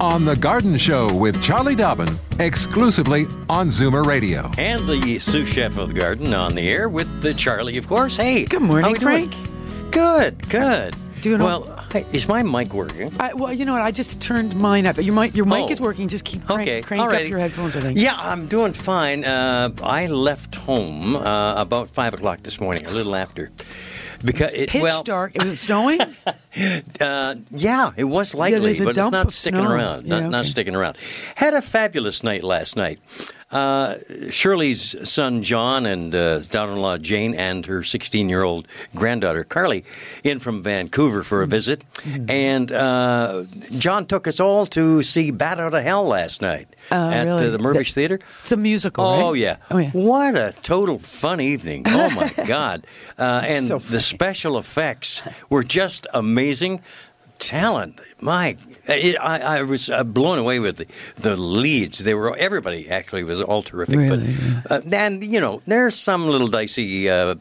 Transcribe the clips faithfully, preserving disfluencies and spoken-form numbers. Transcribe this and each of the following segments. on The Garden Show with Charlie Dobbin, exclusively on Zoomer Radio. And the sous chef of the garden on the air with the Charlie, of course. Hey, good morning, Frank. Doing? Good, good. Doing well. All- Hey, is my mic working? I, well, you know what? I just turned mine up. Your mic, your mic oh. is working. Just keep crank, okay. crank up your headphones, I think. Yeah, I'm doing fine. Uh, I left home uh, about five o'clock this morning, a little after. Because it was pitch it, well, dark. Was it snowing? uh, yeah, it was lightly, yeah, but it's not sticking snow. around. Not, yeah, okay. not sticking around. Had a fabulous night last night. Uh, Shirley's son, John, and uh, daughter-in-law, Jane, and her sixteen-year-old granddaughter, Carly, in from Vancouver for a visit. Mm-hmm. And uh, John took us all to see Bat Out of Hell last night uh, at really? uh, the Mirvish Theatre. It's a musical, oh, right? Yeah. Oh, yeah. What a total fun evening. Oh, my God. Uh, and so the special effects were just amazing. Talent, my! It, I, I was blown away with the, the leads. They were everybody actually was all terrific. Really? But uh, and you know, there's some little dicey uh,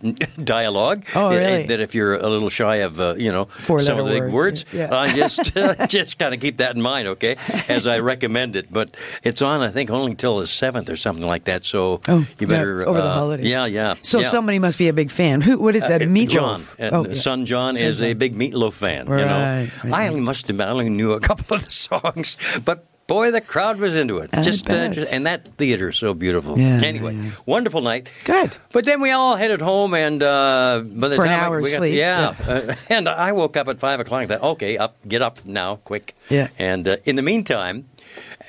dialogue. Oh, really? uh, that if you're a little shy of uh, you know some of the big words, words yeah. I just uh, just kind of keep that in mind, okay? As I recommend it, but it's on I think only till the seventh or something like that. So oh, you better yeah, over uh, the holidays. Yeah, yeah. So yeah. Somebody must be a big fan. Who? What is that? Uh, Meatloaf. John, uh, oh, son John son is John. a big Meatloaf fan. Right. You know. I only must have, I only knew a couple of the songs, but boy, the crowd was into it. Just, uh, just and that theater is so beautiful. Yeah, anyway, yeah, yeah. Wonderful night. Good. But then we all headed home, and uh, by the for time an hour's we got, sleep. Yeah, yeah. Uh, and I woke up at five o'clock. And thought, okay, up, get up now, quick. Yeah. And uh, in the meantime,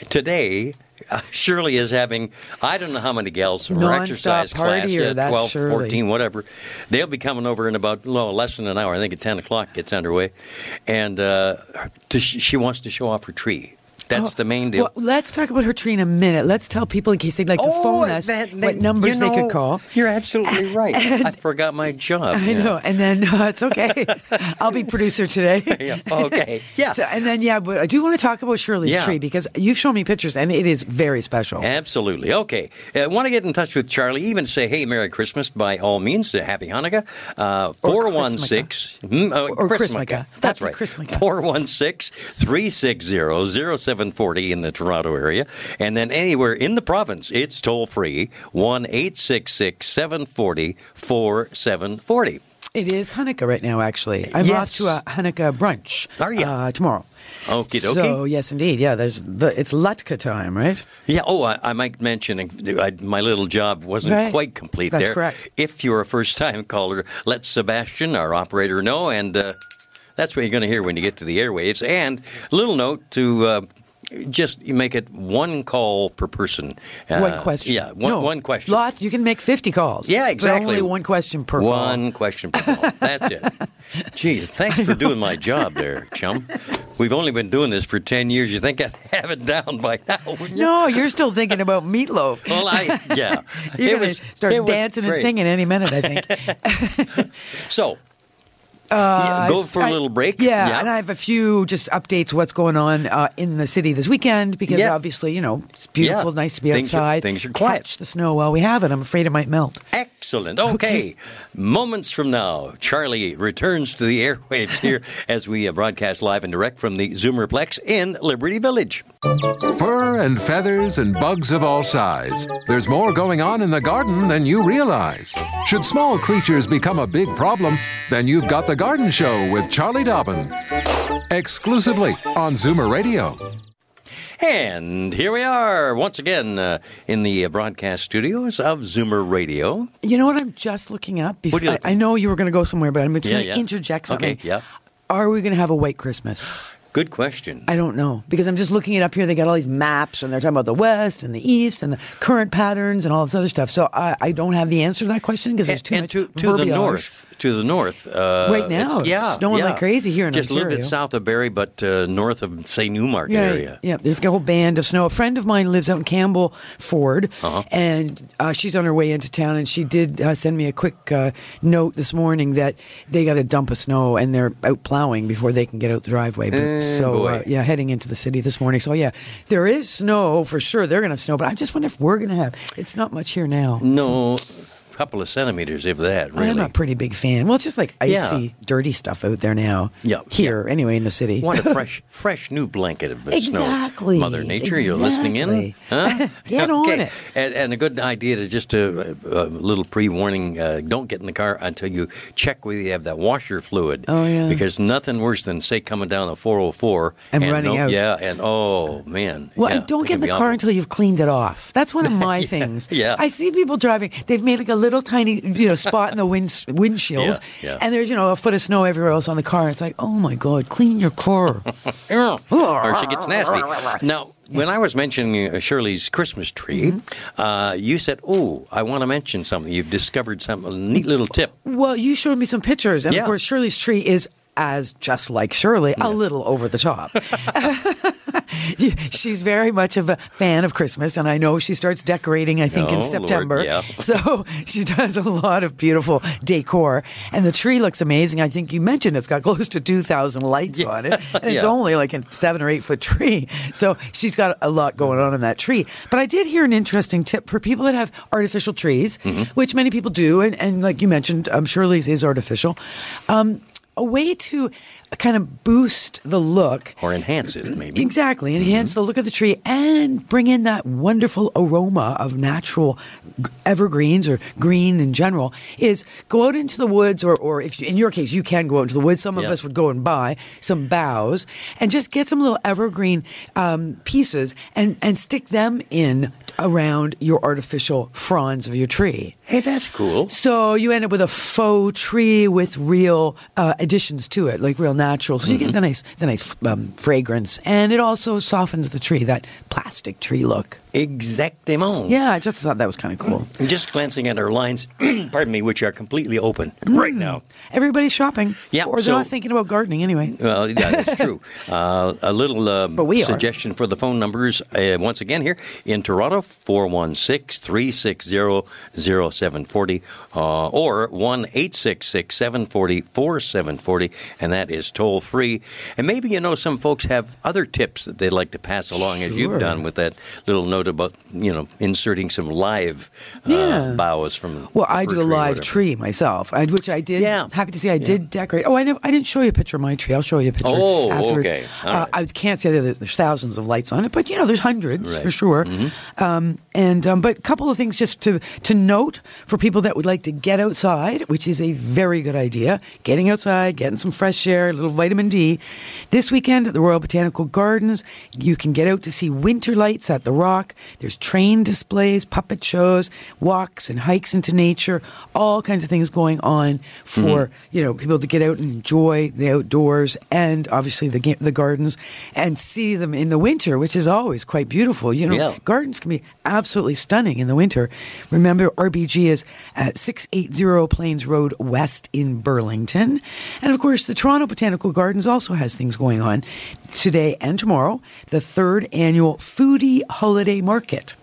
today. Uh, Shirley is having, I don't know how many gals from her exercise class, uh, twelve, Shirley. fourteen, whatever. They'll be coming over in about well, less than an hour. I think at ten o'clock gets underway. And uh, to, she wants to show off her tree. That's oh, the main deal. Well, let's talk about her tree in a minute. Let's tell people in case they'd like to oh, phone us that, that, what numbers you know, they could call. You're absolutely right. And, I forgot my job. I yeah. know. And then uh, it's okay. I'll be producer today. Yeah. Okay. Yeah. So, and then, yeah, but I do want to talk about Shirley's yeah. tree because you've shown me pictures and it is very special. Absolutely. Okay. I uh, want to get in touch with Charlie. Even say, hey, Merry Christmas by all means. Happy Hanukkah. Uh, four one six. Mm, uh, or Christmaka. That's right. four one six, three six zero, zero seven. seven forty in the Toronto area, and then anywhere in the province, it's toll-free, one eight six six, seven four zero, four seven four zero. It is Hanukkah right now, actually. I'm yes. off to a Hanukkah brunch Are you? Uh, tomorrow. Okie dokie. So, yes, indeed. Yeah, there's the, it's Latka time, right? Yeah. Oh, I, I might mention I, my little job wasn't right. quite complete That's there. That's correct. If you're a first-time caller, let Sebastian, our operator, know, and... Uh, that's what you're going to hear when you get to the airwaves. And little note to uh, just make it one call per person. Uh, one question. Yeah, one, no, one question. Lots. You can make fifty calls. Yeah, exactly. But only one question per one call. One question per call. That's it. Jeez, thanks for doing my job there, chum. We've only been doing this for ten years. You think I'd have it down by now, wouldn't you? No, you're still thinking about Meatloaf. Well, I, yeah. You're going to start dancing and singing any minute, I think. So... Uh, yeah, go for I, a little break. Yeah, yeah, and I have a few just updates what's going on uh, in the city this weekend because yeah. obviously, you know, it's beautiful, yeah. nice to be things outside. Are, things are quiet. Catch the snow while we have it. I'm afraid it might melt. Excellent. Okay. okay. Moments from now, Charlie returns to the airwaves here as we broadcast live and direct from the Zoomerplex in Liberty Village. Fur and feathers and bugs of all size. There's more going on in the garden than you realize. Should small creatures become a big problem, then you've got the Garden Show with Charlie Dobbin, exclusively on Zoomer Radio. And here we are once again uh, in the broadcast studios of Zoomer Radio. You know what I'm just looking up? Before, looking? I, I know you were going to go somewhere, but I'm just yeah, going to yeah. interject something. Okay, yeah. Are we going to have a white Christmas? Good question. I don't know, because I'm just looking it up here. They got all these maps, and they're talking about the West and the East and the current patterns and all this other stuff. So I, I don't have the answer to that question because there's too and much to, to the north, to the north. Uh, right now, it's, yeah, snowing yeah. like crazy here in just Ontario. Just a little bit south of Barrie, but uh, north of, say, Newmarket yeah, area. Yeah, there's a whole band of snow. A friend of mine lives out in Campbell Ford, uh-huh. and uh, she's on her way into town, and she did uh, send me a quick uh, note this morning that they got a dump of snow, and they're out plowing before they can get out the driveway, but... Uh, So, uh, yeah, heading into the city this morning. So, yeah, there is snow for sure. They're going to have snow, but I just wonder if we're going to have. It's not much here now. No, so. A couple of centimeters, if that, really. I'm a pretty big fan. Well, it's just like icy, yeah. dirty stuff out there now. Yeah. Here, yeah. anyway, in the city. Want a fresh, fresh new blanket of exactly. snow. Mother Nature, exactly. You're listening in? Huh? Get okay. on it. And, and a good idea to just a, a little pre-warning, uh, don't get in the car until you check whether you have that washer fluid. Oh, yeah. Because nothing worse than, say, coming down the four oh four. And, and running no, out. Yeah, and oh, man. Well, yeah, and don't get in the car until you've cleaned it off. That's one of my yeah, things. Yeah. I see people driving. They've made like a little tiny, you know, spot in the wind, windshield, yeah, yeah. and there's, you know, a foot of snow everywhere else on the car. It's like, oh my God, clean your car, or she gets nasty. Now, yes. when I was mentioning Shirley's Christmas tree, mm-hmm. uh, you said, "Oh, I want to mention something. You've discovered some a neat little tip." Well, you showed me some pictures, and yeah. of course, Shirley's tree is. As just like Shirley, yes. a little over the top. She's very much of a fan of Christmas, and I know she starts decorating, I think, oh, in September. Lord, yeah. So she does a lot of beautiful decor, and the tree looks amazing. I think you mentioned it's got close to two thousand lights yeah. on it, and it's yeah. only like a seven or eight foot tree. So she's got a lot going on in that tree. But I did hear an interesting tip for people that have artificial trees, mm-hmm. which many people do, and, and like you mentioned, um, Shirley's is artificial. Um, A way to kind of boost the look. Or enhance it, maybe. Exactly. Enhance mm-hmm. the look of the tree and bring in that wonderful aroma of natural evergreens or green in general is go out into the woods or, or if you, in your case, you can go out into the woods. Some yeah. of us would go and buy some boughs and just get some little evergreen um, pieces and, and stick them in around your artificial fronds of your tree. Hey, that's cool. So you end up with a faux tree with real uh, additions to it, like real natural. So mm-hmm. you get the nice, the nice um, fragrance, and it also softens the tree, that plastic tree look. Exactement. Yeah, I just thought that was kind of cool. Mm. Just glancing at our lines, pardon me, which are completely open mm. right now. Everybody's shopping. Yeah. Or they're so, not thinking about gardening anyway. Well, yeah, that's true. Uh, a little um, suggestion are. for the phone numbers uh, once again here in Toronto, four one six, three six zero, zero seven four zero uh, or one eight six six, seven four zero, four seven four zero, and that is toll free. And maybe, you know, some folks have other tips that they'd like to pass along sure. as you've done with that little note about, you know, inserting some live uh, yeah. boughs from well, I do a live tree myself, I, which I did. Yeah. Happy to see I yeah. did decorate. Oh, I, never, I didn't show you a picture of my tree. I'll show you a picture oh, afterwards. Okay. Uh, right. I can't say that there's thousands of lights on it, but, you know, there's hundreds right. for sure. Mm-hmm. Um, and um, But a couple of things just to, to note for people that would like to get outside, which is a very good idea, getting outside, getting some fresh air, a little vitamin D. This weekend at the Royal Botanical Gardens, you can get out to see winter lights at the Rock. There's train displays, puppet shows, walks and hikes into nature, all kinds of things going on for, mm-hmm. you know, people to get out and enjoy the outdoors and obviously the the gardens and see them in the winter, which is always quite beautiful. You know, yeah. gardens can be absolutely stunning in the winter. Remember, R B G is at six eighty Plains Road West in Burlington. And of course, the Toronto Botanical Gardens also has things going on today and tomorrow, the third annual Foodie Holiday Market.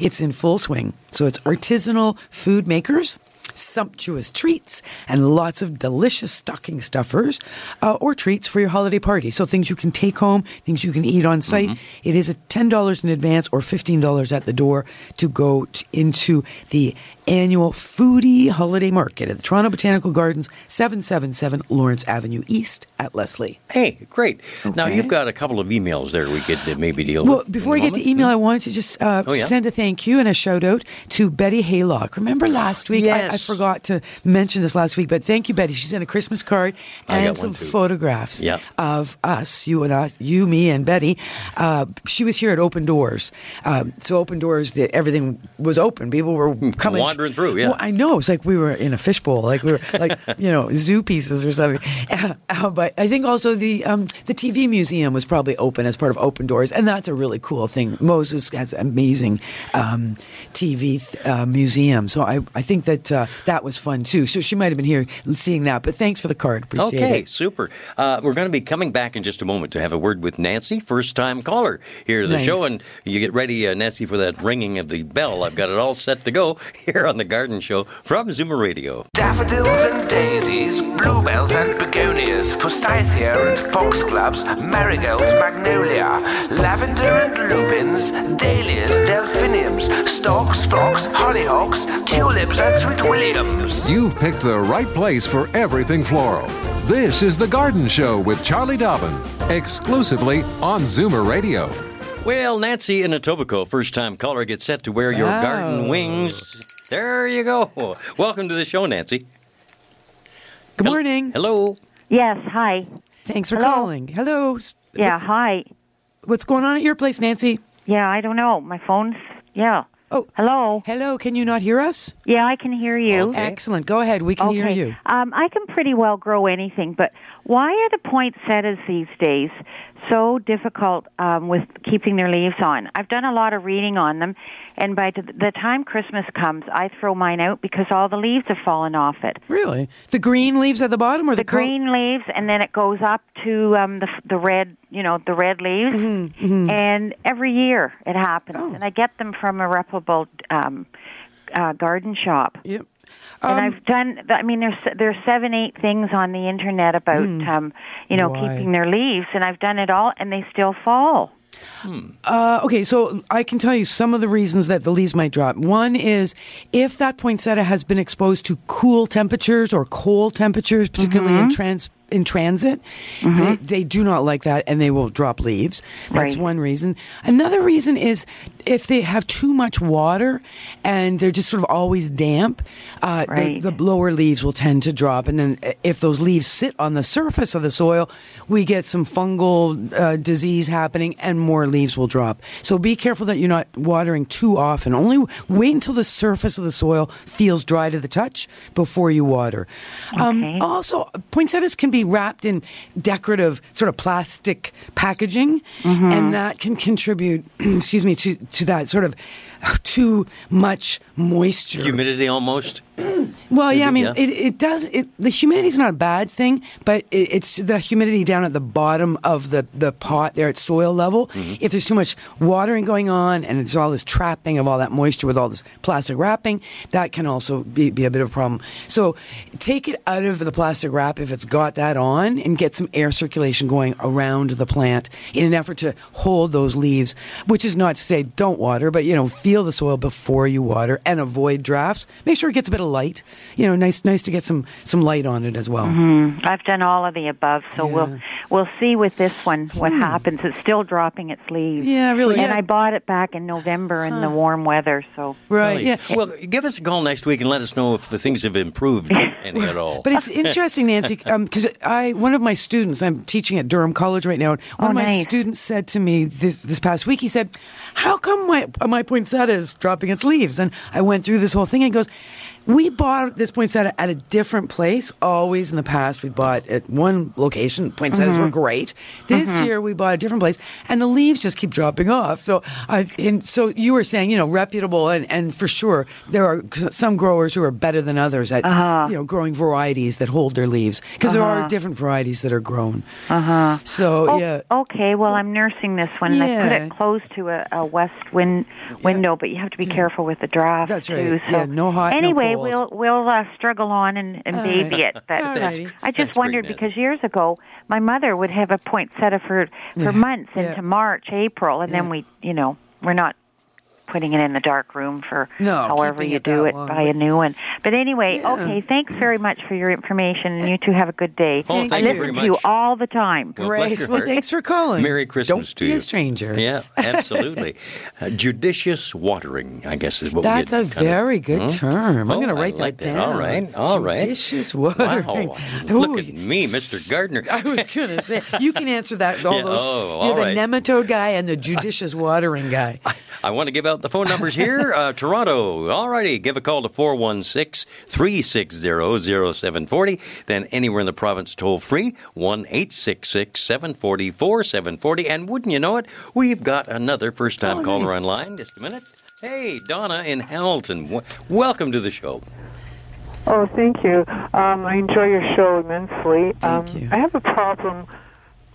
It's in full swing. So it's artisanal food makers, sumptuous treats, and lots of delicious stocking stuffers uh, or treats for your holiday party. So things you can take home, things you can eat on site. Mm-hmm. It is a ten dollars in advance or fifteen dollars at the door to go t- into the annual Foodie Holiday Market at the Toronto Botanical Gardens, seven seventy-seven Lawrence Avenue East at Leslie. Hey, great. Okay. Now, you've got a couple of emails there we could maybe deal well, with. Well, before I get to email, I wanted to just uh, oh, yeah. send a thank you and a shout out to Betty Haylock. Remember last week? Yes. I, I forgot to mention this last week, but thank you, Betty. She sent a Christmas card and some too. photographs yeah. of us, you and us, you, me, and Betty. Uh, she was here at Open Doors. Um, so Open Doors, the, everything was open. People were coming wandering through, yeah. Well, I know. It's like we were in a fishbowl, like we were, like, you know, zoo pieces or something. Uh, uh, but I think also the um, the T V museum was probably open as part of Open Doors, and that's a really cool thing. Moses has amazing um, T V th- uh, museum, so I, I think that uh, that was fun too. So she might have been here seeing that, but thanks for the card. Appreciate okay, it. Okay, super. Uh, we're going to be coming back in just a moment to have a word with Nancy, first-time caller here to the nice. show, and you get ready, uh, Nancy, for that ringing of the bell. I've got it all set to go here on The Garden Show from Zoomer Radio. Daffodils and daisies, bluebells and begonias, forsythia and foxgloves, marigolds, magnolia, lavender and lupins, dahlias, delphiniums, stalks, fox, hollyhocks, tulips and sweet williams. You've picked the right place for everything floral. This is The Garden Show with Charlie Dobbin, exclusively on Zoomer Radio. Well, Nancy in Etobicoke, first-time caller, gets set to wear your wow. garden wings. There you go. Welcome to the show, Nancy. Good Hel- morning. Hello. Yes, hi. Thanks for Hello. calling. Hello. Yeah, what's, hi. What's going on at your place, Nancy? Yeah, I don't know. My phone's, yeah. Oh. Hello. Hello. Can you not hear us? Yeah, I can hear you. Okay. Excellent. Go ahead. We can okay. hear you. Um, I can pretty well grow anything, but why are the poinsettias these days so difficult um, with keeping their leaves on? I've done a lot of reading on them, and by the time Christmas comes, I throw mine out because all the leaves have fallen off it. Really? The green leaves at the bottom, or the, the col- green leaves, and then it goes up to um, the the red, you know, the red leaves. Mm-hmm, mm-hmm. And every year it happens, oh. and I get them from a reputable um, uh, garden shop. Yep. Um, and I've done, I mean, there's there's seven, eight things on the internet about, mm, um, you know, why? keeping their leaves, and I've done it all, and they still fall. Hmm. Uh, okay, so I can tell you some of the reasons that the leaves might drop. One is if that poinsettia has been exposed to cool temperatures or cold temperatures, particularly mm-hmm. in trans in transit, mm-hmm. they, they do not like that, and they will drop leaves. That's right. One reason. Another reason is if they have too much water and they're just sort of always damp, uh, right. the, the lower leaves will tend to drop. And then if those leaves sit on the surface of the soil, we get some fungal uh, disease happening, and more leaves will drop. So be careful that you're not watering too often. Only wait until the surface of the soil feels dry to the touch before you water. Okay. Um, also, poinsettias can be wrapped in decorative sort of plastic packaging, mm-hmm. and that can contribute, excuse me, to, to that sort of too much moisture. Humidity almost? Well, yeah, I mean, yeah. It, it does, it, the humidity is not a bad thing, but it, it's the humidity down at the bottom of the, the pot there at soil level. Mm-hmm. If there's too much watering going on and there's all this trapping of all that moisture with all this plastic wrapping, that can also be, be a bit of a problem. So take it out of the plastic wrap if it's got that on, and get some air circulation going around the plant in an effort to hold those leaves, which is not to say don't water, but, you know, feel the soil before you water, and avoid drafts. Make sure it gets a bit of light. You know, nice nice to get some, some light on it as well. Mm-hmm. I've done all of the above, so yeah. we'll we'll see with this one what hmm. happens. It's still dropping its leaves. Yeah, really. And yeah. I bought it back in November in huh. the warm weather, so. Right, really. yeah. Well, give us a call next week and let us know if the things have improved any at all. But it's interesting, Nancy, because um, I one of my students, I'm teaching at Durham College right now, and one oh, of my nice. students said to me this this past week, he said, how come my, my poinsettia is dropping its leaves? And I went through this whole thing, and he goes, we bought this poinsettia at a different place. Always in the past, we bought at one location. Poinsettias mm-hmm. were great. This mm-hmm. year, we bought a different place, and the leaves just keep dropping off. So, I, and so you were saying, you know, reputable, and, and for sure, there are some growers who are better than others at uh-huh. you know growing varieties that hold their leaves, because uh-huh. there are different varieties that are grown. Uh huh. So oh, yeah. Okay. Well, I'm nursing this one. Yeah. And I put it close to a, a west win- window, yeah. but you have to be yeah. careful with the draft. That's right. Too, so. Yeah. No hot. Anyway. No We'll we'll uh, struggle on and, and baby right. it. That, uh, I just That's wondered because years ago my mother would have a poinsettia for for yeah. months yeah. into March, April, and yeah. then we you know we're not putting it in the dark room for no, however you do it. Long. Buy a new one. But anyway, yeah. okay. Thanks very much for your information, and you two have a good day. Oh, thank I you listen very much. to you all the time. Well, Great. Well, thanks for calling. Merry Christmas Don't to you. Don't be a stranger. Yeah, absolutely. uh, judicious watering, I guess, is what That's we get. That's a very of, good hmm? term. Oh, I'm going to write like that, that down. All right. All right. Judicious watering. Wow. Look Ooh, at me, Mister Gardner. I was going to say you can answer that. All yeah, those. Oh, all you're right. the nematode guy and the judicious watering guy. I want to give out the phone numbers here. Uh, Toronto, all righty, give a call to four one six, three six zero, zero seven four zero. Then anywhere in the province, toll free, one eight six six, seven four zero, four seven four zero. And wouldn't you know it, we've got another first-time oh, caller nice. online. Just a minute. Hey, Donna in Hamilton. W- welcome to the show. Oh, thank you. Um, I enjoy your show immensely. Thank um, you. I have a problem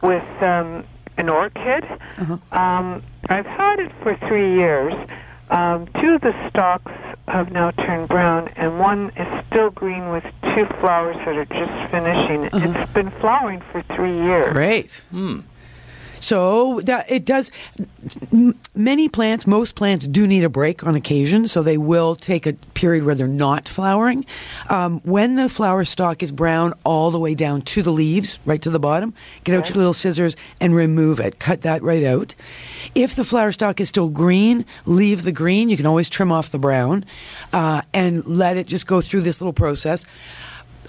with um, an orchid. Uh-huh. Um, I've had it for three years. Um, two of the stalks have now turned brown, and one is still green with two flowers that are just finishing. Uh-huh. It's been flowering for three years. Great. Hmm. So that it does, many plants, most plants do need a break on occasion, so they will take a period where they're not flowering. Um, when the flower stalk is brown all the way down to the leaves, right to the bottom, get out your little scissors and remove it. Cut that right out. If the flower stalk is still green, leave the green. You can always trim off the brown uh, and let it just go through this little process.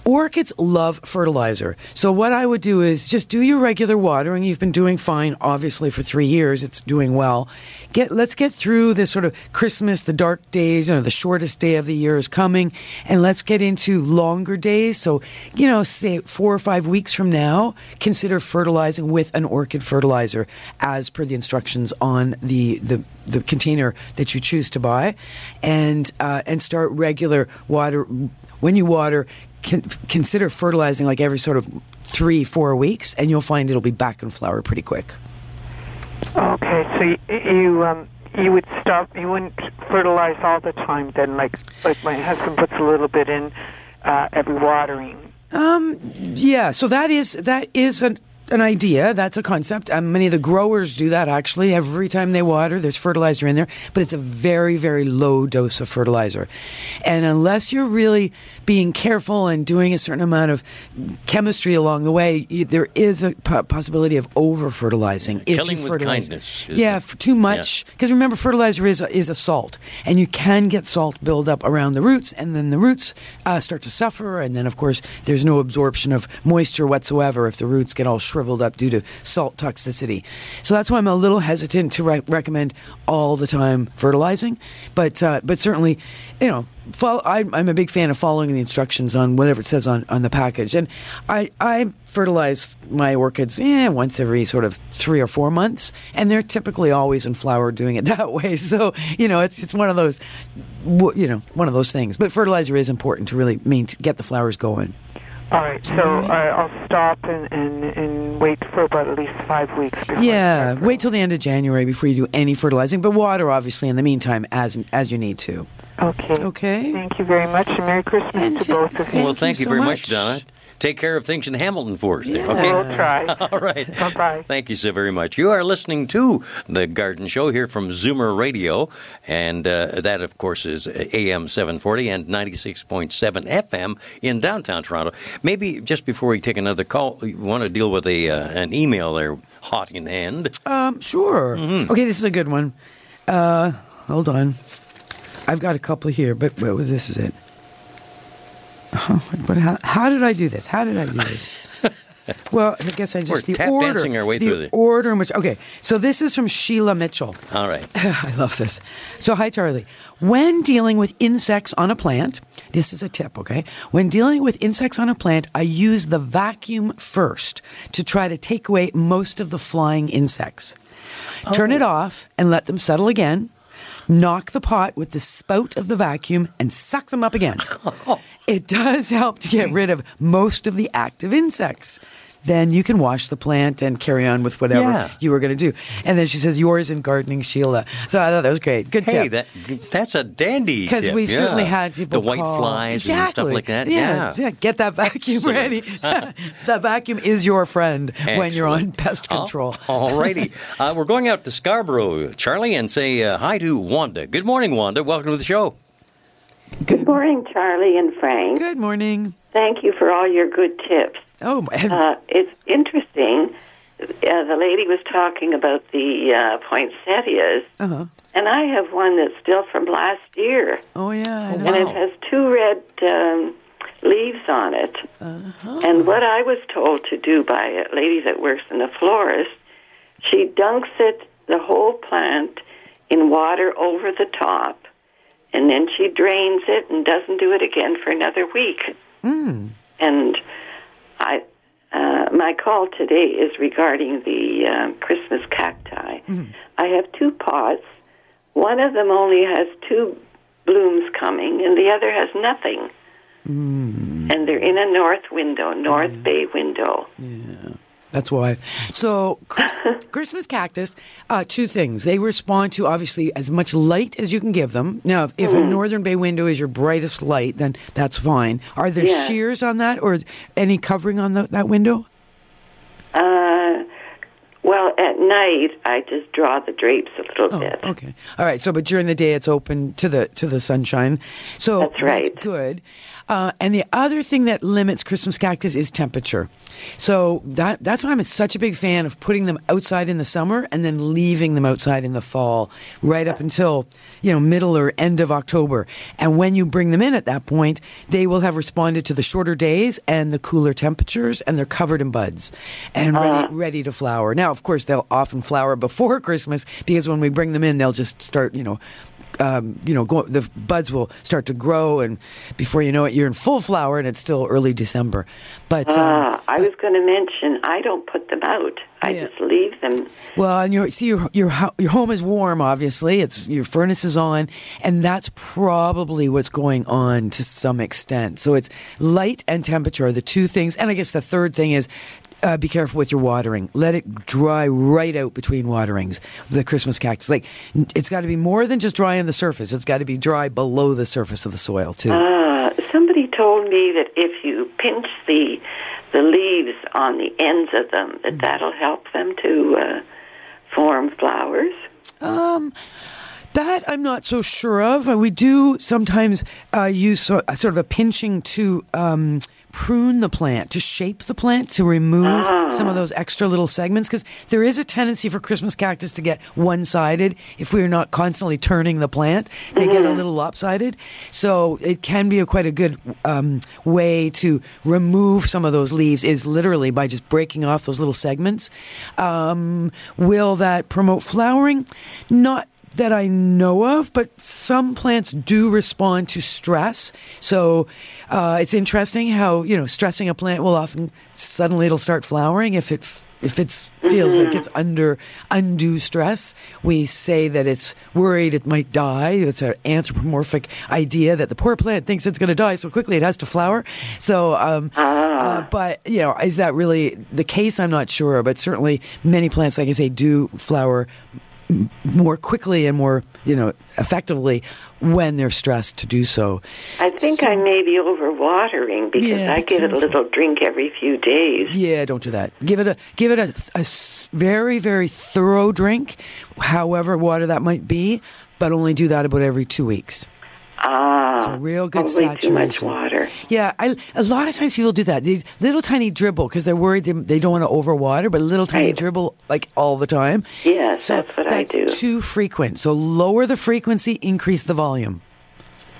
Orchids love fertilizer. So what I would do is just do your regular watering. You've been doing fine, obviously, for three years. It's doing well. Get Let's get through this sort of Christmas, the dark days, you know, the shortest day of the year is coming, and let's get into longer days. So, you know, say four or five weeks from now, consider fertilizing with an orchid fertilizer as per the instructions on the, the, the container that you choose to buy, and uh, and start regular water. When you water, consider fertilizing like every sort of three, four weeks, and you'll find it'll be back in flower pretty quick. Okay, so you you, um, you would stop, you wouldn't fertilize all the time then, like like my husband puts a little bit in uh, every watering. Um, yeah, so that is that is an. An idea, that's a concept. Um, many of the growers do that, actually. Every time they water, there's fertilizer in there, but it's a very, very low dose of fertilizer. And unless you're really being careful and doing a certain amount of chemistry along the way, you, there is a p- possibility of over-fertilizing. Yeah, if killing you with kindness. Yeah, for too much. Because yeah. remember, fertilizer is, is a salt, and you can get salt buildup around the roots, and then the roots uh, start to suffer, and then, of course, there's no absorption of moisture whatsoever if the roots get all short. Shriveled up due to salt toxicity. So that's why I'm a little hesitant to re- recommend all the time fertilizing, but uh, but certainly, you know, follow, I, I'm a big fan of following the instructions on whatever it says on, on the package. And I, I fertilize my orchids eh, once every sort of three or four months, and they're typically always in flower doing it that way. So, you know, it's it's one of those, you know, one of those things. But fertilizer is important to really mean to get the flowers going. All right, so uh, I'll stop and, and, and wait for about at least five weeks. Yeah, wait till the end of January before you do any fertilizing, but water, obviously, in the meantime, as as you need to. Okay. Okay. Thank you very much, and Merry Christmas and to th- both of you. Well, thank you, you so very much, much Donna. Take care of things in Hamilton for us. Yeah. Okay? We'll try. All right. Bye-bye. Thank you so very much. You are listening to The Garden Show here from Zoomer Radio, and uh, that, of course, is A M seven forty and ninety-six point seven F M in downtown Toronto. Maybe just before we take another call, you want to deal with a uh, an email there, hot in hand? Um, sure. Mm-hmm. Okay, this is a good one. Uh, hold on. I've got a couple here, but well, this is it. Oh, but how, how did I do this? How did I do this? Well, I guess I just We're the order. We're tap dancing our way the through this. The order in which... Okay, so this is from Sheila Mitchell. All right. I love this. So, hi, Charlie. When dealing with insects on a plant, this is a tip, okay? When dealing with insects on a plant, I use the vacuum first to try to take away most of the flying insects. Oh. Turn it off and let them settle again. Knock the pot with the spout of the vacuum and suck them up again. Oh. It does help to get rid of most of the active insects. Then you can wash the plant and carry on with whatever yeah. you were going to do. And then she says, yours in gardening, Sheila. So I thought that was great. Good hey, tip. Hey, that, that's a dandy tip. Because we've yeah. certainly had people The white call. flies exactly. and stuff like that. Yeah. yeah. yeah. Get that vacuum Excellent. ready. The vacuum is your friend Excellent. when you're on pest control. All righty. uh, we're going out to Scarborough, Charlie, and say uh, hi to Wanda. Good morning, Wanda. Welcome to the show. Good morning, Charlie and Frank. Good morning. Thank you for all your good tips. Oh, uh, it's interesting. Uh, the lady was talking about the uh, poinsettias, uh-huh. and I have one that's still from last year. Oh, yeah. I know. And it has two red um, leaves on it. Uh-huh. And what I was told to do by a lady that works in a florist, she dunks it, the whole plant, in water over the top, and then she drains it and doesn't do it again for another week. Mm. And I, uh, my call today is regarding the um, Christmas cacti. Mm. I have two pots. One of them only has two blooms coming, and the other has nothing. Mm. And they're in a north window, north yeah. bay window. Yeah. That's why. So Chris, Christmas cactus, uh, two things. They respond to, obviously, as much light as you can give them. Now, if, if mm. a northern bay window is your brightest light, then that's fine. Are there yeah. shears on that or any covering on the, that window? Uh, well, at night, I just draw the drapes a little oh, bit. Okay. All right. So, but during the day, it's open to the to the sunshine. So that's right. That's good. Uh, and the other thing that limits Christmas cactus is temperature. So that that's why I'm such a big fan of putting them outside in the summer and then leaving them outside in the fall, right up until, you know, middle or end of October. And when you bring them in at that point, they will have responded to the shorter days and the cooler temperatures, and they're covered in buds and ready, uh, ready to flower. Now, of course, they'll often flower before Christmas because when we bring them in, they'll just start, you know, Um, you know, go, the buds will start to grow, and before you know it, you're in full flower, and it's still early December. But uh, um, I but, was going to mention, I don't put them out; I yeah. just leave them. Well, and you see, your your your home is warm. Obviously, it's your furnace is on, and that's probably what's going on to some extent. So it's light and temperature are the two things, and I guess the third thing is. Uh, be careful with your watering. Let it dry right out between waterings, the Christmas cactus. Like, it's got to be more than just dry on the surface. It's got to be dry below the surface of the soil, too. Uh, somebody told me that if you pinch the the leaves on the ends of them, that mm. that'll help them to uh, form flowers. Um... That I'm not so sure of. We do sometimes uh, use so, sort of a pinching to um, prune the plant, to shape the plant, to remove oh. some of those extra little segments, because there is a tendency for Christmas cactus to get one-sided if we are not constantly turning the plant. They mm-hmm. get a little lopsided. So it can be a, quite a good um, way to remove some of those leaves is literally by just breaking off those little segments. Um, will that promote flowering? Not that I know of, but some plants do respond to stress. So uh, it's interesting how, you know, stressing a plant will often suddenly it'll start flowering if it if it feels mm-hmm. like it's under undue stress. We say that it's worried it might die. It's an anthropomorphic idea that the poor plant thinks it's going to die so quickly it has to flower. So, um, ah. uh, but you know, is that really the case? I'm not sure, but certainly many plants, like I say, do flower more quickly and more, you know, effectively when they're stressed to do so. I think so, I may be overwatering because yeah, I give careful. it a little drink every few days. Yeah, don't do that. Give it a give it a, a very, very thorough drink, however water that might be, but only do that about every two weeks. Ah, so real good saturation. Too much water. Yeah, I, a lot of times people do that. They, little tiny dribble because they're worried they, they don't want to overwater, but a little tiny right. dribble like all the time. Yeah, so that's what that's I do. That's too frequent. So lower the frequency, increase the volume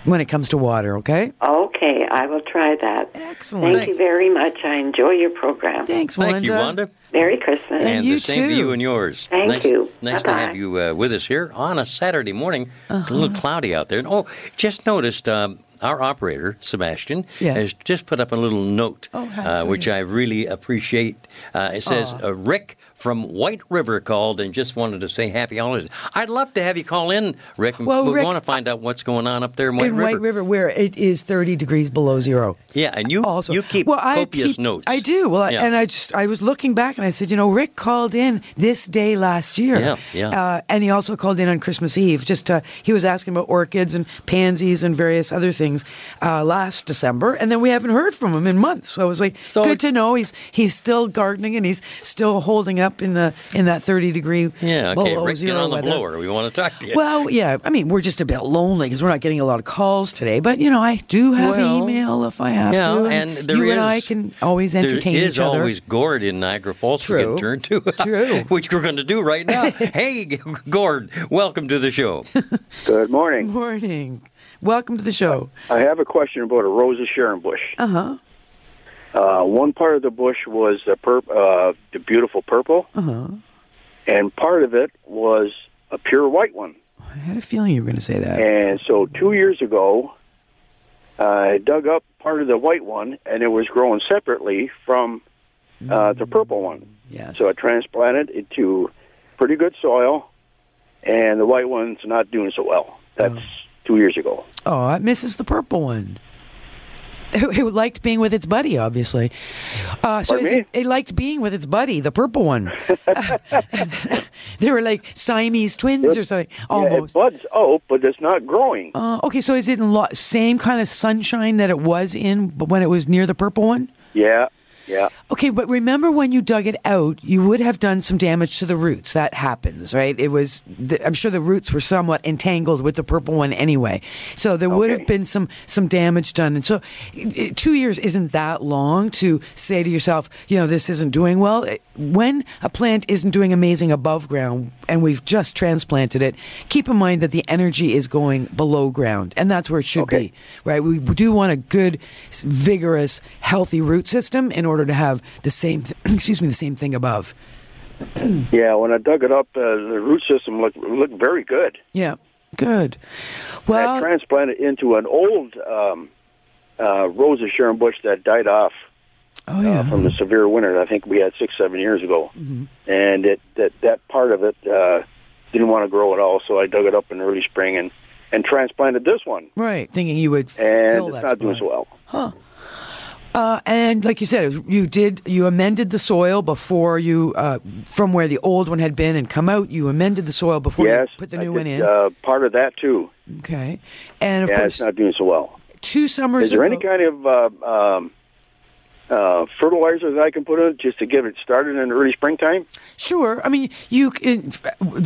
when it comes to water, okay? Okay, I will try that. Excellent. Thank Thanks. you very much. I enjoy your program. Thanks, Wanda. Thank you, Wanda. Merry Christmas. And, and you the same too. to you and yours. Thank nice, you. Nice Bye-bye. to have you uh, with us here on a Saturday morning. Uh-huh. A little cloudy out there. And, oh, just noticed um, our operator, Sebastian, yes. has just put up a little note, oh, uh, which I really appreciate. Uh, it says, uh, Rick from White River called and just wanted to say happy holidays. I'd love to have you call in, Rick. We well, want to find out what's going on up there in White in River. In White River, where it is thirty degrees below zero. Yeah, and you also, you keep well, copious I keep, notes. I do. Well, yeah. And I just I was looking back, and I said, you know, Rick called in this day last year. Yeah, yeah. Uh, and he also called in on Christmas Eve. Just uh, he was asking about orchids and pansies and various other things uh, last December, and then we haven't heard from him in months. So I was like, so, good to know he's he's still gardening and he's still holding up in the in that thirty degree yeah, okay. below Rick, zero get on the weather. Blower. We want to talk to you. Well, yeah. I mean, we're just a bit lonely because we're not getting a lot of calls today. But you know, I do have well, email if I have you know, to. And there you is, and I can always entertain each other. There is always Gord in Niagara Falls. True. Turn to, True. Which we're going to do right now. Hey, Gord, welcome to the show. Good morning. Morning. Welcome to the show. I have a question about a Rosa Sharon bush. Uh-huh. Uh, one part of the bush was a pur- uh, the beautiful purple, uh-huh. and part of it was a pure white one. I had a feeling you were going to say that. And so two years ago, uh, I dug up part of the white one, and it was growing separately from uh, the purple one. Yes. So I transplanted it to pretty good soil, and the white one's not doing so well. That's oh. two years ago. Oh, it misses the purple one. It liked being with its buddy, obviously. Uh, so it, it liked being with its buddy, the purple one. They were like Siamese twins it's, or something. Almost. Yeah, it buds out, but it's not growing. Uh, okay, so is it in lo- same kind of sunshine that it was in but when it was near the purple one? Yeah, yeah. Okay, but remember when you dug it out, you would have done some damage to the roots. That happens, right? It was. The, I'm sure the roots were somewhat entangled with the purple one anyway. So there okay. would have been some, some damage done. And so it, two years isn't that long to say to yourself, you know, this isn't doing well. When a plant isn't doing amazing above ground and we've just transplanted it, keep in mind that the energy is going below ground. And that's where it should okay. be, right? We do want a good, vigorous, healthy root system in order to have the same, th- excuse me, the same thing above. Yeah, when I dug it up, uh, the root system looked looked very good. Yeah, good. Well, I transplanted into an old um, uh, rosy Sharon bush that died off oh, yeah. uh, from the severe winter. I think we had six, seven years ago, mm-hmm. and it that that part of it uh, didn't want to grow at all. So I dug it up in early spring and, and transplanted this one. Right, thinking you would. F- and fill it's that not spot. Doing so well. Huh. Uh, and like you said, it was, you did you amended the soil before you uh, from where the old one had been and come out. You amended the soil before yes, you put the new I did, one in. Uh, part of that too. Okay, and of yeah, course, it's not doing so well. Two summers. Is there ago, any kind of uh, um, uh, fertilizer that I can put in just to get it started in early springtime? Sure. I mean, you can,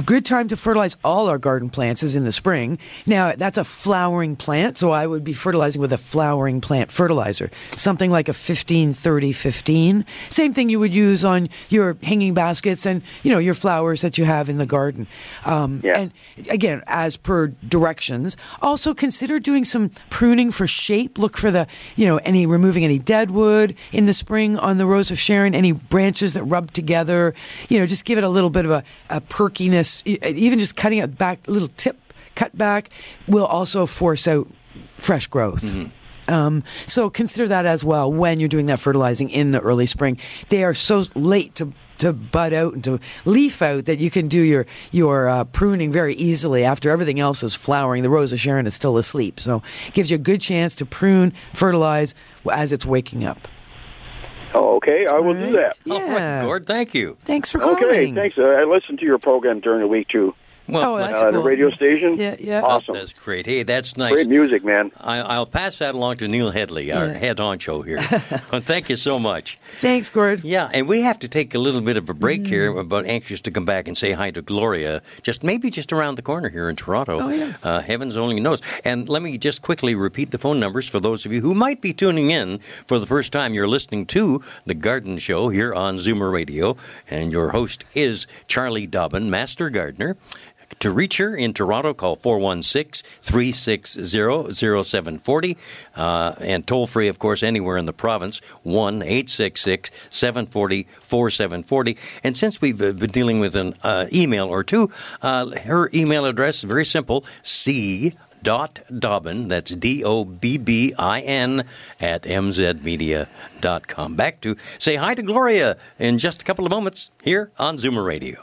good time to fertilize all our garden plants is in the spring. Now that's a flowering plant, so I would be fertilizing with a flowering plant fertilizer, something like a fifteen thirty fifteen. Same thing you would use on your hanging baskets and you know your flowers that you have in the garden. Um, yeah. And again, as per directions, also consider doing some pruning for shape. Look for the you know any removing any dead wood in the spring on the Rose of Sharon, any branches that rub together. You You know, just give it a little bit of a, a perkiness. Even just cutting it back, a little tip cut back, will also force out fresh growth. Mm-hmm. Um, so consider that as well when you're doing that fertilizing in the early spring. They are so late to to bud out and to leaf out that you can do your your uh, pruning very easily after everything else is flowering. The Rose of Sharon is still asleep, so it gives you a good chance to prune, fertilize as it's waking up. Oh, okay. I will right. do that. Yeah. All right, Gord, thank you. Thanks for calling. Okay, thanks. I listened to your program during the week, too. Well, oh, that's uh, cool. The radio station? Yeah, yeah. Awesome. Oh, that's great. Hey, that's nice. Great music, man. I, I'll pass that along to Neil Headley, our yeah. head honcho here. Well, thank you so much. Thanks, Gord. Yeah, and we have to take a little bit of a break mm. here. But anxious to come back and say hi to Gloria, just maybe just around the corner here in Toronto. Oh, yeah. Uh, heavens only knows. And let me just quickly repeat the phone numbers for those of you who might be tuning in for the first time. You're listening to The Garden Show here on Zoomer Radio, and your host is Charlie Dobbin, Master Gardener. To reach her in Toronto, call four one six, three six zero, zero seven four zero. Uh, and toll free, of course, anywhere in the province, one eight six six, seven four zero, four seven four zero. And since we've been dealing with an uh, email or two, uh, her email address is very simple, c dot Dobbin, that's D O B B I N, at m z media dot com. Back to say hi to Gloria in just a couple of moments here on Zoomer Radio.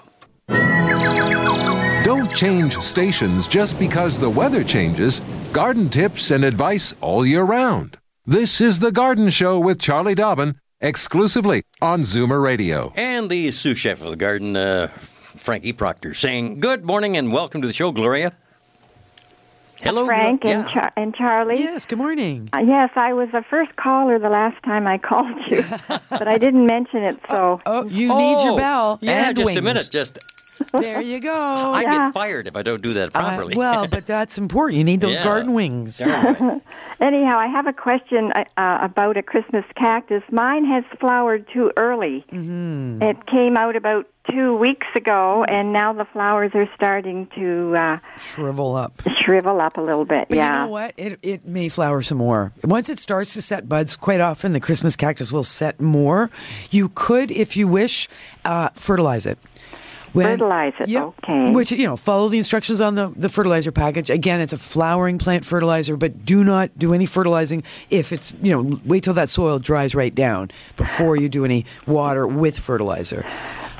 Don't change stations just because the weather changes. Garden tips and advice all year round. This is The Garden Show with Charlie Dobbin, exclusively on Zoomer Radio. And the sous chef of the garden, uh, Frankie Proctor, saying good morning and welcome to the show, Gloria. Hello, Frank Glo- and, yeah. Char- and Charlie. Yes, good morning. Uh, yes, I was the first caller the last time I called you, but I didn't mention it, so... Uh, oh, you oh, need your bell yeah, and just wings. a minute, just... There you go. I yeah. get fired if I don't do that properly. Uh, well, but that's important. You need those yeah. garden wings. Right. Anyhow, I have a question uh, about a Christmas cactus. Mine has flowered too early. Mm-hmm. It came out about two weeks ago, and now the flowers are starting to... Uh, shrivel up. Shrivel up a little bit, but yeah. But you know what? It, it may flower some more. Once it starts to set buds, quite often the Christmas cactus will set more. You could, if you wish, uh, fertilize it. When, fertilize it, yeah, okay. Which, you know, follow the instructions on the, the fertilizer package. Again, it's a flowering plant fertilizer, but do not do any fertilizing if it's, you know, wait till that soil dries right down before you do any water with fertilizer.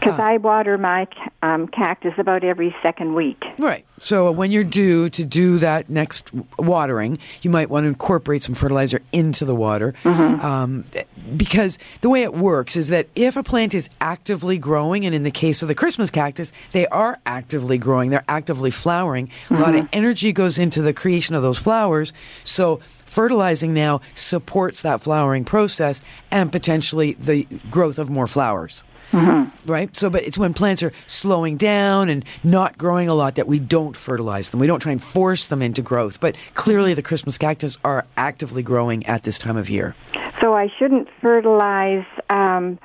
Because uh, I water my um, cactus about every second week. Right. So when you're due to do that next watering, you might want to incorporate some fertilizer into the water. Mm-hmm. Um, because the way it works is that if a plant is actively growing, and in the case of the Christmas cactus, they are actively growing, they're actively flowering, mm-hmm. a lot of energy goes into the creation of those flowers. So fertilizing now supports that flowering process and potentially the growth of more flowers. Mm-hmm. Right? So, but it's when plants are slowing down and not growing a lot that we don't fertilize them. We don't try and force them into growth. But clearly the Christmas cactus are actively growing at this time of year. So I shouldn't fertilize, um,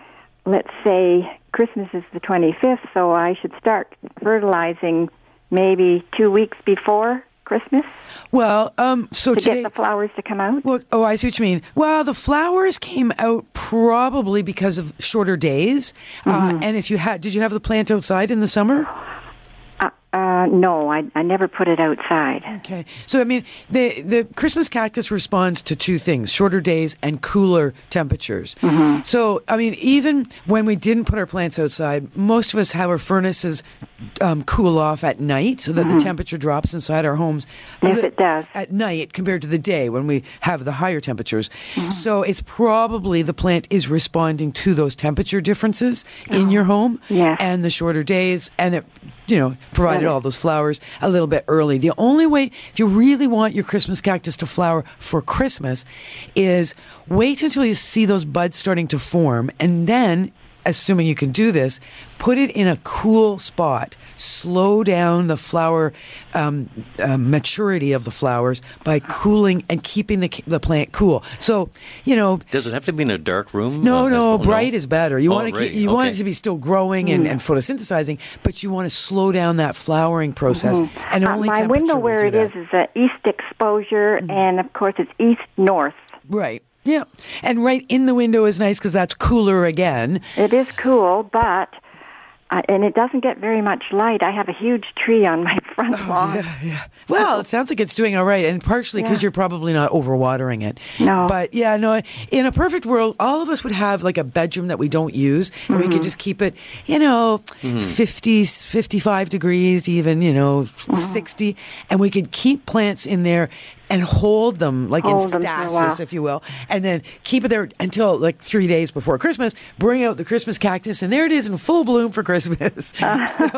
let's say Christmas is the twenty-fifth, so I should start fertilizing maybe two weeks before Christmas? Well, um, so to today, get the flowers to come out? Well, oh, I see what you mean. Well, the flowers came out probably because of shorter days. Mm-hmm. Uh, and if you had, did you have the plant outside in the summer? Uh, uh, no, I, I never put it outside. Okay. So, I mean, the, the Christmas cactus responds to two things, shorter days and cooler temperatures. Mm-hmm. So, I mean, even when we didn't put our plants outside, most of us have our furnaces Um, cool off at night so that mm-hmm. the temperature drops inside our homes. Yes, it does. At night compared to the day when we have the higher temperatures. Mm-hmm. So it's probably the plant is responding to those temperature differences oh. in your home yes. and the shorter days, and it, you know, provided all those flowers a little bit early. The only way, if you really want your Christmas cactus to flower for Christmas, is wait until you see those buds starting to form, and then, assuming you can do this, put it in a cool spot. Slow down the flower um, uh, maturity of the flowers by cooling and keeping the the plant cool. So, you know, does it have to be in a dark room? No, uh, no, bright no? is better. You oh, want right. to you okay. want it to be still growing and, and photosynthesizing, but you want to slow down that flowering process. Mm-hmm. And only uh, my window where it that. is is an east exposure, mm-hmm. and of course it's east north. Right. Yeah, and right in the window is nice because that's cooler again. It is cool, but, uh, and it doesn't get very much light. I have a huge tree on my front oh, lawn. Yeah, yeah. Well, it sounds like it's doing all right, and partially because yeah. you're probably not overwatering it. No. But, yeah, no, in a perfect world, all of us would have like a bedroom that we don't use, and mm-hmm. we could just keep it, you know, mm-hmm. fifty, fifty-five degrees even, you know, mm-hmm. sixty, and we could keep plants in there and hold them, like hold in stasis, if you will, and then keep it there until like three days before Christmas, bring out the Christmas cactus, and there it is in full bloom for Christmas. so,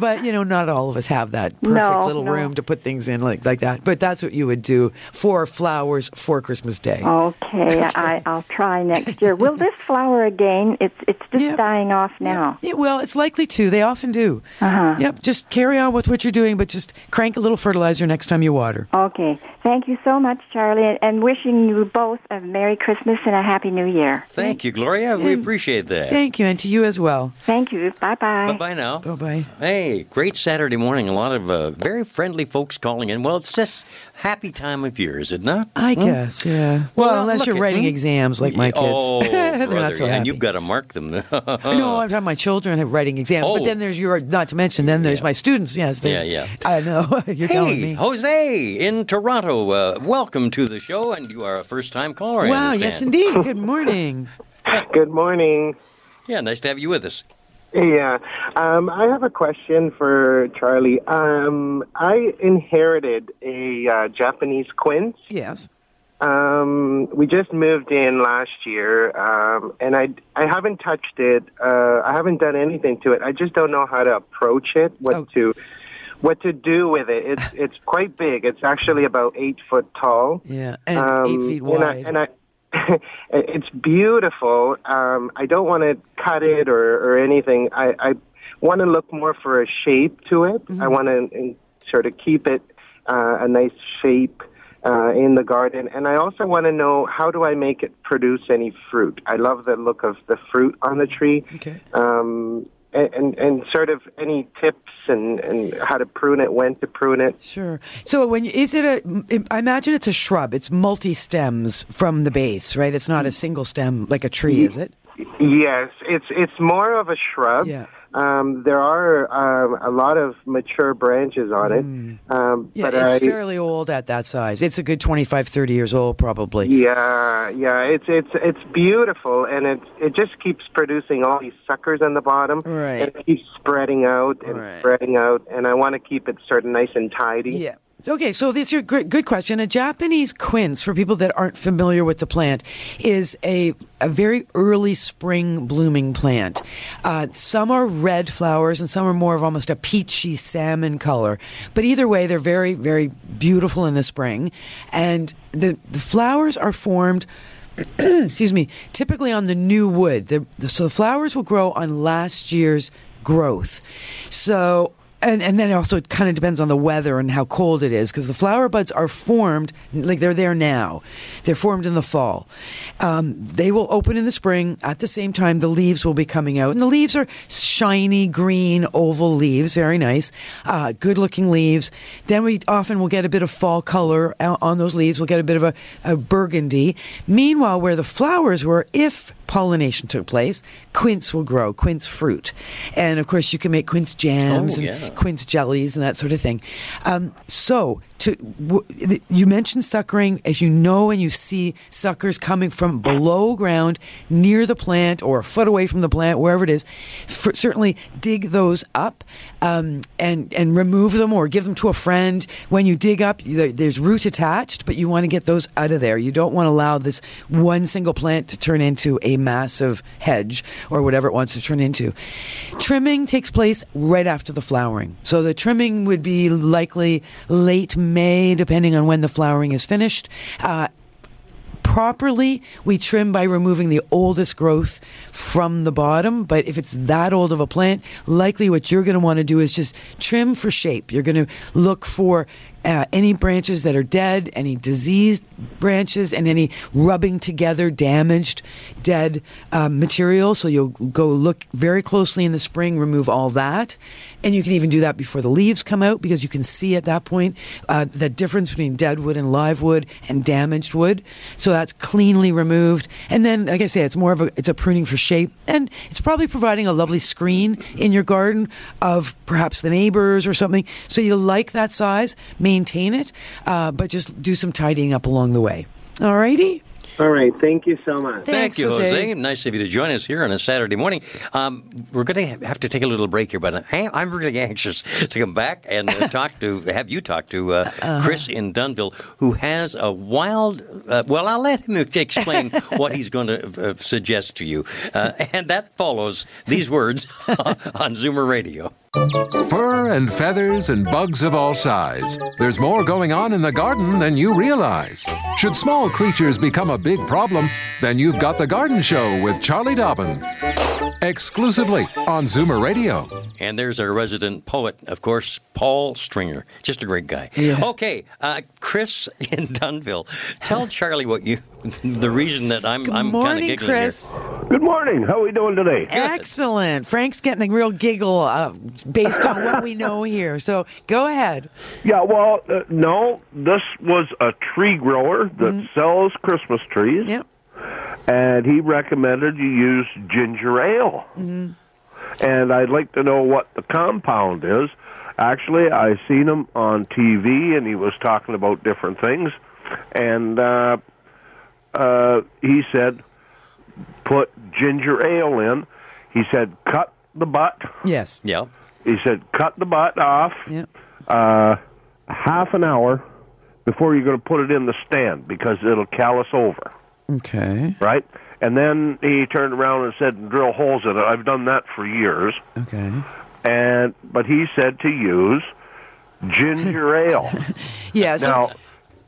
but, you know, not all of us have that perfect no, little no. room to put things in like, like that. But that's what you would do for flowers for Christmas Day. Okay, I, I'll try next year. Will this flower again? It's it's just yep. dying off now. Yep. It will. It's likely to. They often do. Uh-huh. Yep, just carry on with what you're doing, but just crank a little fertilizer next time you water. Okay, thank Thank you so much, Charlie, and wishing you both a Merry Christmas and a Happy New Year. Thank you, Gloria. We and appreciate that. Thank you, and to you as well. Thank you. Bye-bye. Bye-bye now. Bye-bye. Hey, great Saturday morning. A lot of uh, very friendly folks calling in. Well, it's just happy time of year, is it not? I hmm? guess, yeah. Well, well unless you're writing it, exams like my kids. Oh, They're brother, not so yeah, happy. And you've got to mark them. No, I'm talking my children have writing exams, oh. but then there's your, not to mention, then there's yeah. my students. Yes, Yeah, yeah. I know. you're hey, telling me. Jose in Toronto. Uh, welcome to the show, and you are a first-time caller. Wow, yes, indeed. Good morning. Good morning. Yeah, nice to have you with us. Yeah. Um, I have a question for Charlie. Um, I inherited a uh, Japanese quince. Yes. Um, we just moved in last year, um, and I, I haven't touched it. Uh, I haven't done anything to it. I just don't know how to approach it, what oh. to... What to do with it? It's it's quite big. It's actually about eight foot tall. Yeah, and um, eight feet wide. And I, and I it's beautiful. Um, I don't want to cut it or, or anything. I, I want to look more for a shape to it. Mm-hmm. I want to sort of keep it uh, a nice shape uh, in the garden. And I also want to know, how do I make it produce any fruit? I love the look of the fruit on the tree. Okay. Um, And, and, and sort of any tips and, and how to prune it, when to prune it. Sure. So when is it a? I imagine it's a shrub. It's multi stems from the base, right? It's not a single stem like a tree, is it? Yes, it's it's more of a shrub. Yeah. Um, there are um, a lot of mature branches on it. Mm. Um, yeah, but it's I, fairly old at that size. It's a good twenty-five, thirty years old, probably. Yeah, yeah. It's it's it's beautiful, and it it just keeps producing all these suckers on the bottom. Right. And it keeps spreading out and right. spreading out, and I want to keep it sort of nice and tidy. Yeah. Okay, so this is a good question. A Japanese quince, for people that aren't familiar with the plant, is a, a very early spring blooming plant. Uh, some are red flowers and some are more of almost a peachy salmon color. But either way, they're very, very beautiful in the spring. And the, the flowers are formed, excuse me, typically on the new wood. The, the, so the flowers will grow on last year's growth. So... And and then also it kind of depends on the weather and how cold it is, because the flower buds are formed, like they're there now. They're formed in the fall. Um, they will open in the spring. At the same time, the leaves will be coming out. And the leaves are shiny, green, oval leaves, very nice, uh, good-looking leaves. Then we often will get a bit of fall color on those leaves. We'll get a bit of a, a burgundy. Meanwhile, where the flowers were, if pollination took place, quince will grow, quince fruit. And, of course, you can make quince jams oh, yeah. and quince jellies and that sort of thing. Um, so... To, w- you mentioned suckering. If you know and you see suckers coming from below ground, near the plant, or a foot away from the plant, wherever it is, for, certainly dig those up um, and and remove them or give them to a friend. When you dig up, there, there's root attached, but you want to get those out of there. You don't want to allow this one single plant to turn into a massive hedge or whatever it wants to turn into. Trimming takes place right after the flowering. So the trimming would be likely late May, depending on when the flowering is finished. Uh, properly, we trim by removing the oldest growth from the bottom. But if it's that old of a plant, likely what you're going to want to do is just trim for shape. You're going to look for Uh, any branches that are dead, any diseased branches, and any rubbing together, damaged, dead uh, material. So you'll go look very closely in the spring, remove all that. And you can even do that before the leaves come out, because you can see at that point uh, the difference between dead wood and live wood and damaged wood. So that's cleanly removed. And then, like I say, it's more of a, it's a pruning for shape. And it's probably providing a lovely screen in your garden of perhaps the neighbors or something. So you like that size, maintain it, uh, but just do some tidying up along the way. All righty? All right. Thank you so much. Thanks, Thank you, Jose. Jose. Nice of you to join us here on a Saturday morning. Um, we're going to have to take a little break here, but I'm really anxious to come back and uh, talk to have you talk to uh, uh-huh. Chris in Dunville, who has a wild. Uh, well, I'll let him explain what he's going to uh, suggest to you, uh, and that follows these words on Zoomer Radio. Fur and feathers and bugs of all size. There's more going on in the garden than you realize. Should small creatures become a big problem, then you've got The Garden Show with Charlie Dobbin. Exclusively on Zoomer Radio. And there's our resident poet, of course, Paul Stringer. Just a great guy. Yeah. Okay, uh, Chris in Dunville, tell Charlie what you the reason that I'm, I'm kind of giggling Chris. Here. Good morning, Chris. Good morning. How are we doing today? Excellent. Frank's getting a real giggle uh, based on what we know here. So go ahead. Yeah, well, uh, no, this was a tree grower that mm-hmm. sells Christmas trees. Yep. And he recommended you use ginger ale. Mm-hmm. And I'd like to know what the compound is. Actually, I seen him on T V, and he was talking about different things. And uh, uh, he said, put ginger ale in. He said, cut the butt. Yes. Yep. He said, cut the butt off yep. uh, half an hour before you're going to put it in the stand, because it'll callus over. Okay. Right? And then he turned around and said, drill holes in it. I've done that for years. Okay. And But he said to use ginger ale. Yes. Yeah, now, so-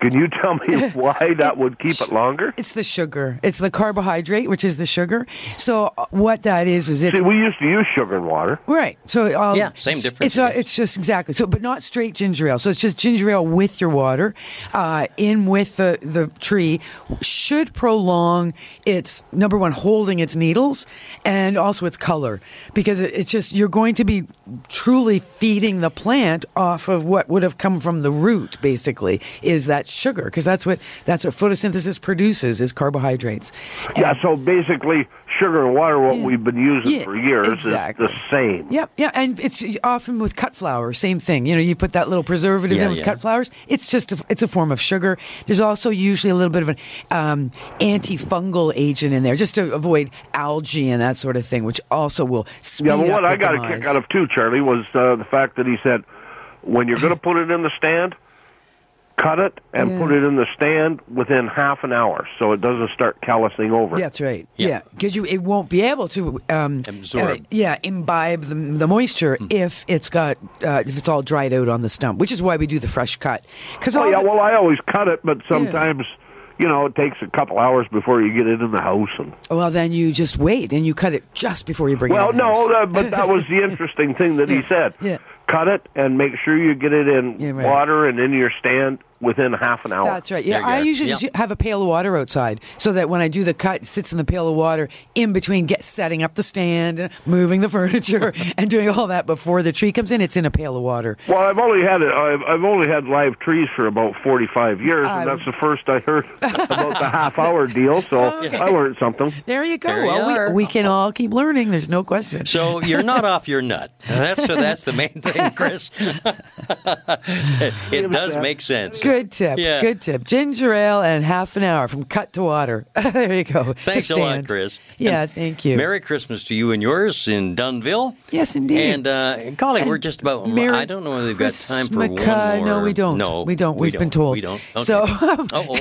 can you tell me why that would keep it longer? It's the sugar. It's the carbohydrate, which is the sugar. So what that is is it's... See, we used to use sugar and water. Right. So um, yeah, same difference. It's, uh, it's just exactly. So, but not straight ginger ale. So it's just ginger ale with your water, uh, in with the, the tree. Should prolong its, number one, holding its needles, and also its color. Because it, it's just, you're going to be truly feeding the plant off of what would have come from the root, basically, is that much sugar, because that's what that's what photosynthesis produces, is carbohydrates. And yeah, so basically sugar and water, what yeah, we've been using yeah, for years, exactly. is the same. Yeah, yeah, and it's often with cut flour, same thing. You know, you put that little preservative yeah, in with yeah. cut flours. It's just a, it's a form of sugar. There's also usually a little bit of an um, antifungal agent in there, just to avoid algae and that sort of thing, which also will speed yeah, but what up I got demise. A kick out of too, Charlie, was uh, the fact that he said, when you're going to put it in the stand, cut it and yeah. put it in the stand within half an hour, so it doesn't start callousing over. That's right. Yeah, because yeah. you it won't be able to um, absorb. Uh, yeah, imbibe the, the moisture mm. if it's got uh, if it's all dried out on the stump, which is why we do the fresh cut. Cause oh yeah, the, well I always cut it, but sometimes. Yeah. You know, it takes a couple hours before you get it in the house. And well, then you just wait, and you cut it just before you bring well, it in the house. Well, no, but that was the interesting thing that yeah, he said. Yeah. Cut it and make sure you get it in yeah, right. water and in your stand within half an hour. That's right. Yeah, I usually yep. just have a pail of water outside so that when I do the cut, it sits in the pail of water in between get, setting up the stand and moving the furniture and doing all that before the tree comes in. It's in a pail of water. Well, I've only had it, I've, I've only had live trees for about forty-five years, um, and that's the first I heard about the half-hour deal, so okay. I learned something. There you go. There well, we, we can all keep learning. There's no question. So you're not off your nut. That's so that's the main thing, Chris. It does make sense. Good tip. Yeah. Good tip. Ginger ale and half an hour from cut to water. There you go. Thanks a lot, Chris. Yeah, and thank you. Merry Christmas to you and yours in Dunville. Yes, indeed. And, uh, and Colleen, and we're just about, Merry I don't know whether we've got time for one more. No, we don't. No, we don't. We've we don't. been told. We don't. Okay. So, um,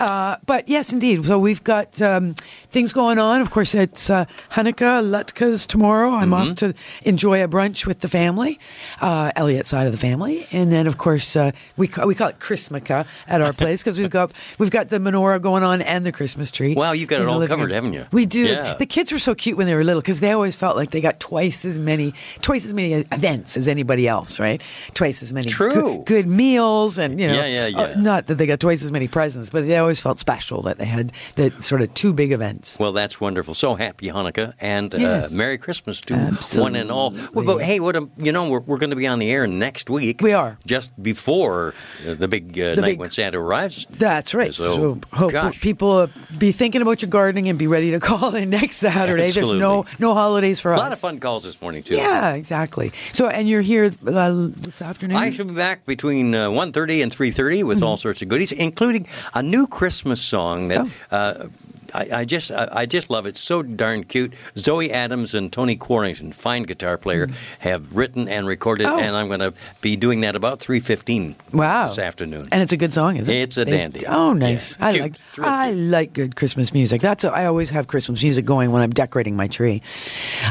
uh, but yes, indeed. So we've got um, things going on. Of course, it's uh, Hanukkah, Latkes tomorrow. I'm mm-hmm. off to enjoy a brunch with the family, uh, Elliot's side of the family. And then, of course, uh, we, ca- we call it Chrismica at our place, because we've got we've got the menorah going on and the Christmas tree. Wow, you got it all covered, room. haven't you? We do. Yeah. The kids were so cute when they were little, because they always felt like they got twice as many twice as many events as anybody else, right? Twice as many True. Good, good meals, and you know, yeah, yeah, yeah. Uh, not that they got twice as many presents, but they always felt special that they had the sort of two big events. Well, that's wonderful. So happy Hanukkah and yes. uh, Merry Christmas to Absolutely. one and all. Well, but hey, what a, you know, we're we're going to be on the air next week. We are just before. Uh, The big uh, the night big, when Santa arrives. That's right. So, so hopefully gosh. people uh, be thinking about your gardening and be ready to call in next Saturday. Absolutely. There's no no holidays for us. A lot of fun calls this morning, too. Yeah, exactly. So, and you're here uh, this afternoon? I shall be back between uh, one thirty and three thirty with mm-hmm. all sorts of goodies, including a new Christmas song that... Oh. Uh, I, I just I, I just love it. It's so darn cute. Zoe Adams and Tony Quarrington, fine guitar player, have written and recorded, oh. and I'm going to be doing that about three fifteen wow. this afternoon. And it's a good song, isn't it? It's a dandy. It, oh, nice. Yeah. I, like, I like good Christmas music. That's a, I always have Christmas music going when I'm decorating my tree.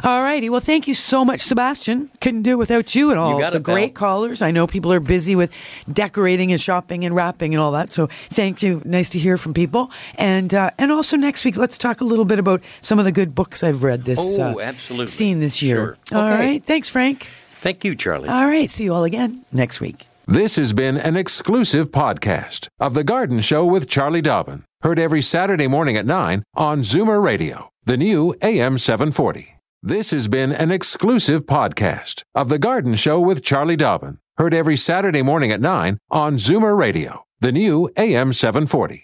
All righty. Well, thank you so much, Sebastian. Couldn't do it without you at all. You got the it, great pal. callers. I know people are busy with decorating and shopping and wrapping and all that, so thank you. Nice to hear from people. And, uh, and also next Next week, let's talk a little bit about some of the good books I've read this oh, uh, seen this year. Sure. All okay. right. Thanks, Frank. Thank you, Charlie. All right. See you all again next week. This has been an exclusive podcast of The Garden Show with Charlie Dobbin. Heard every Saturday morning at nine on Zoomer Radio, the new A M seven forty. This has been an exclusive podcast of The Garden Show with Charlie Dobbin. Heard every Saturday morning at nine on Zoomer Radio, the new A M seven forty.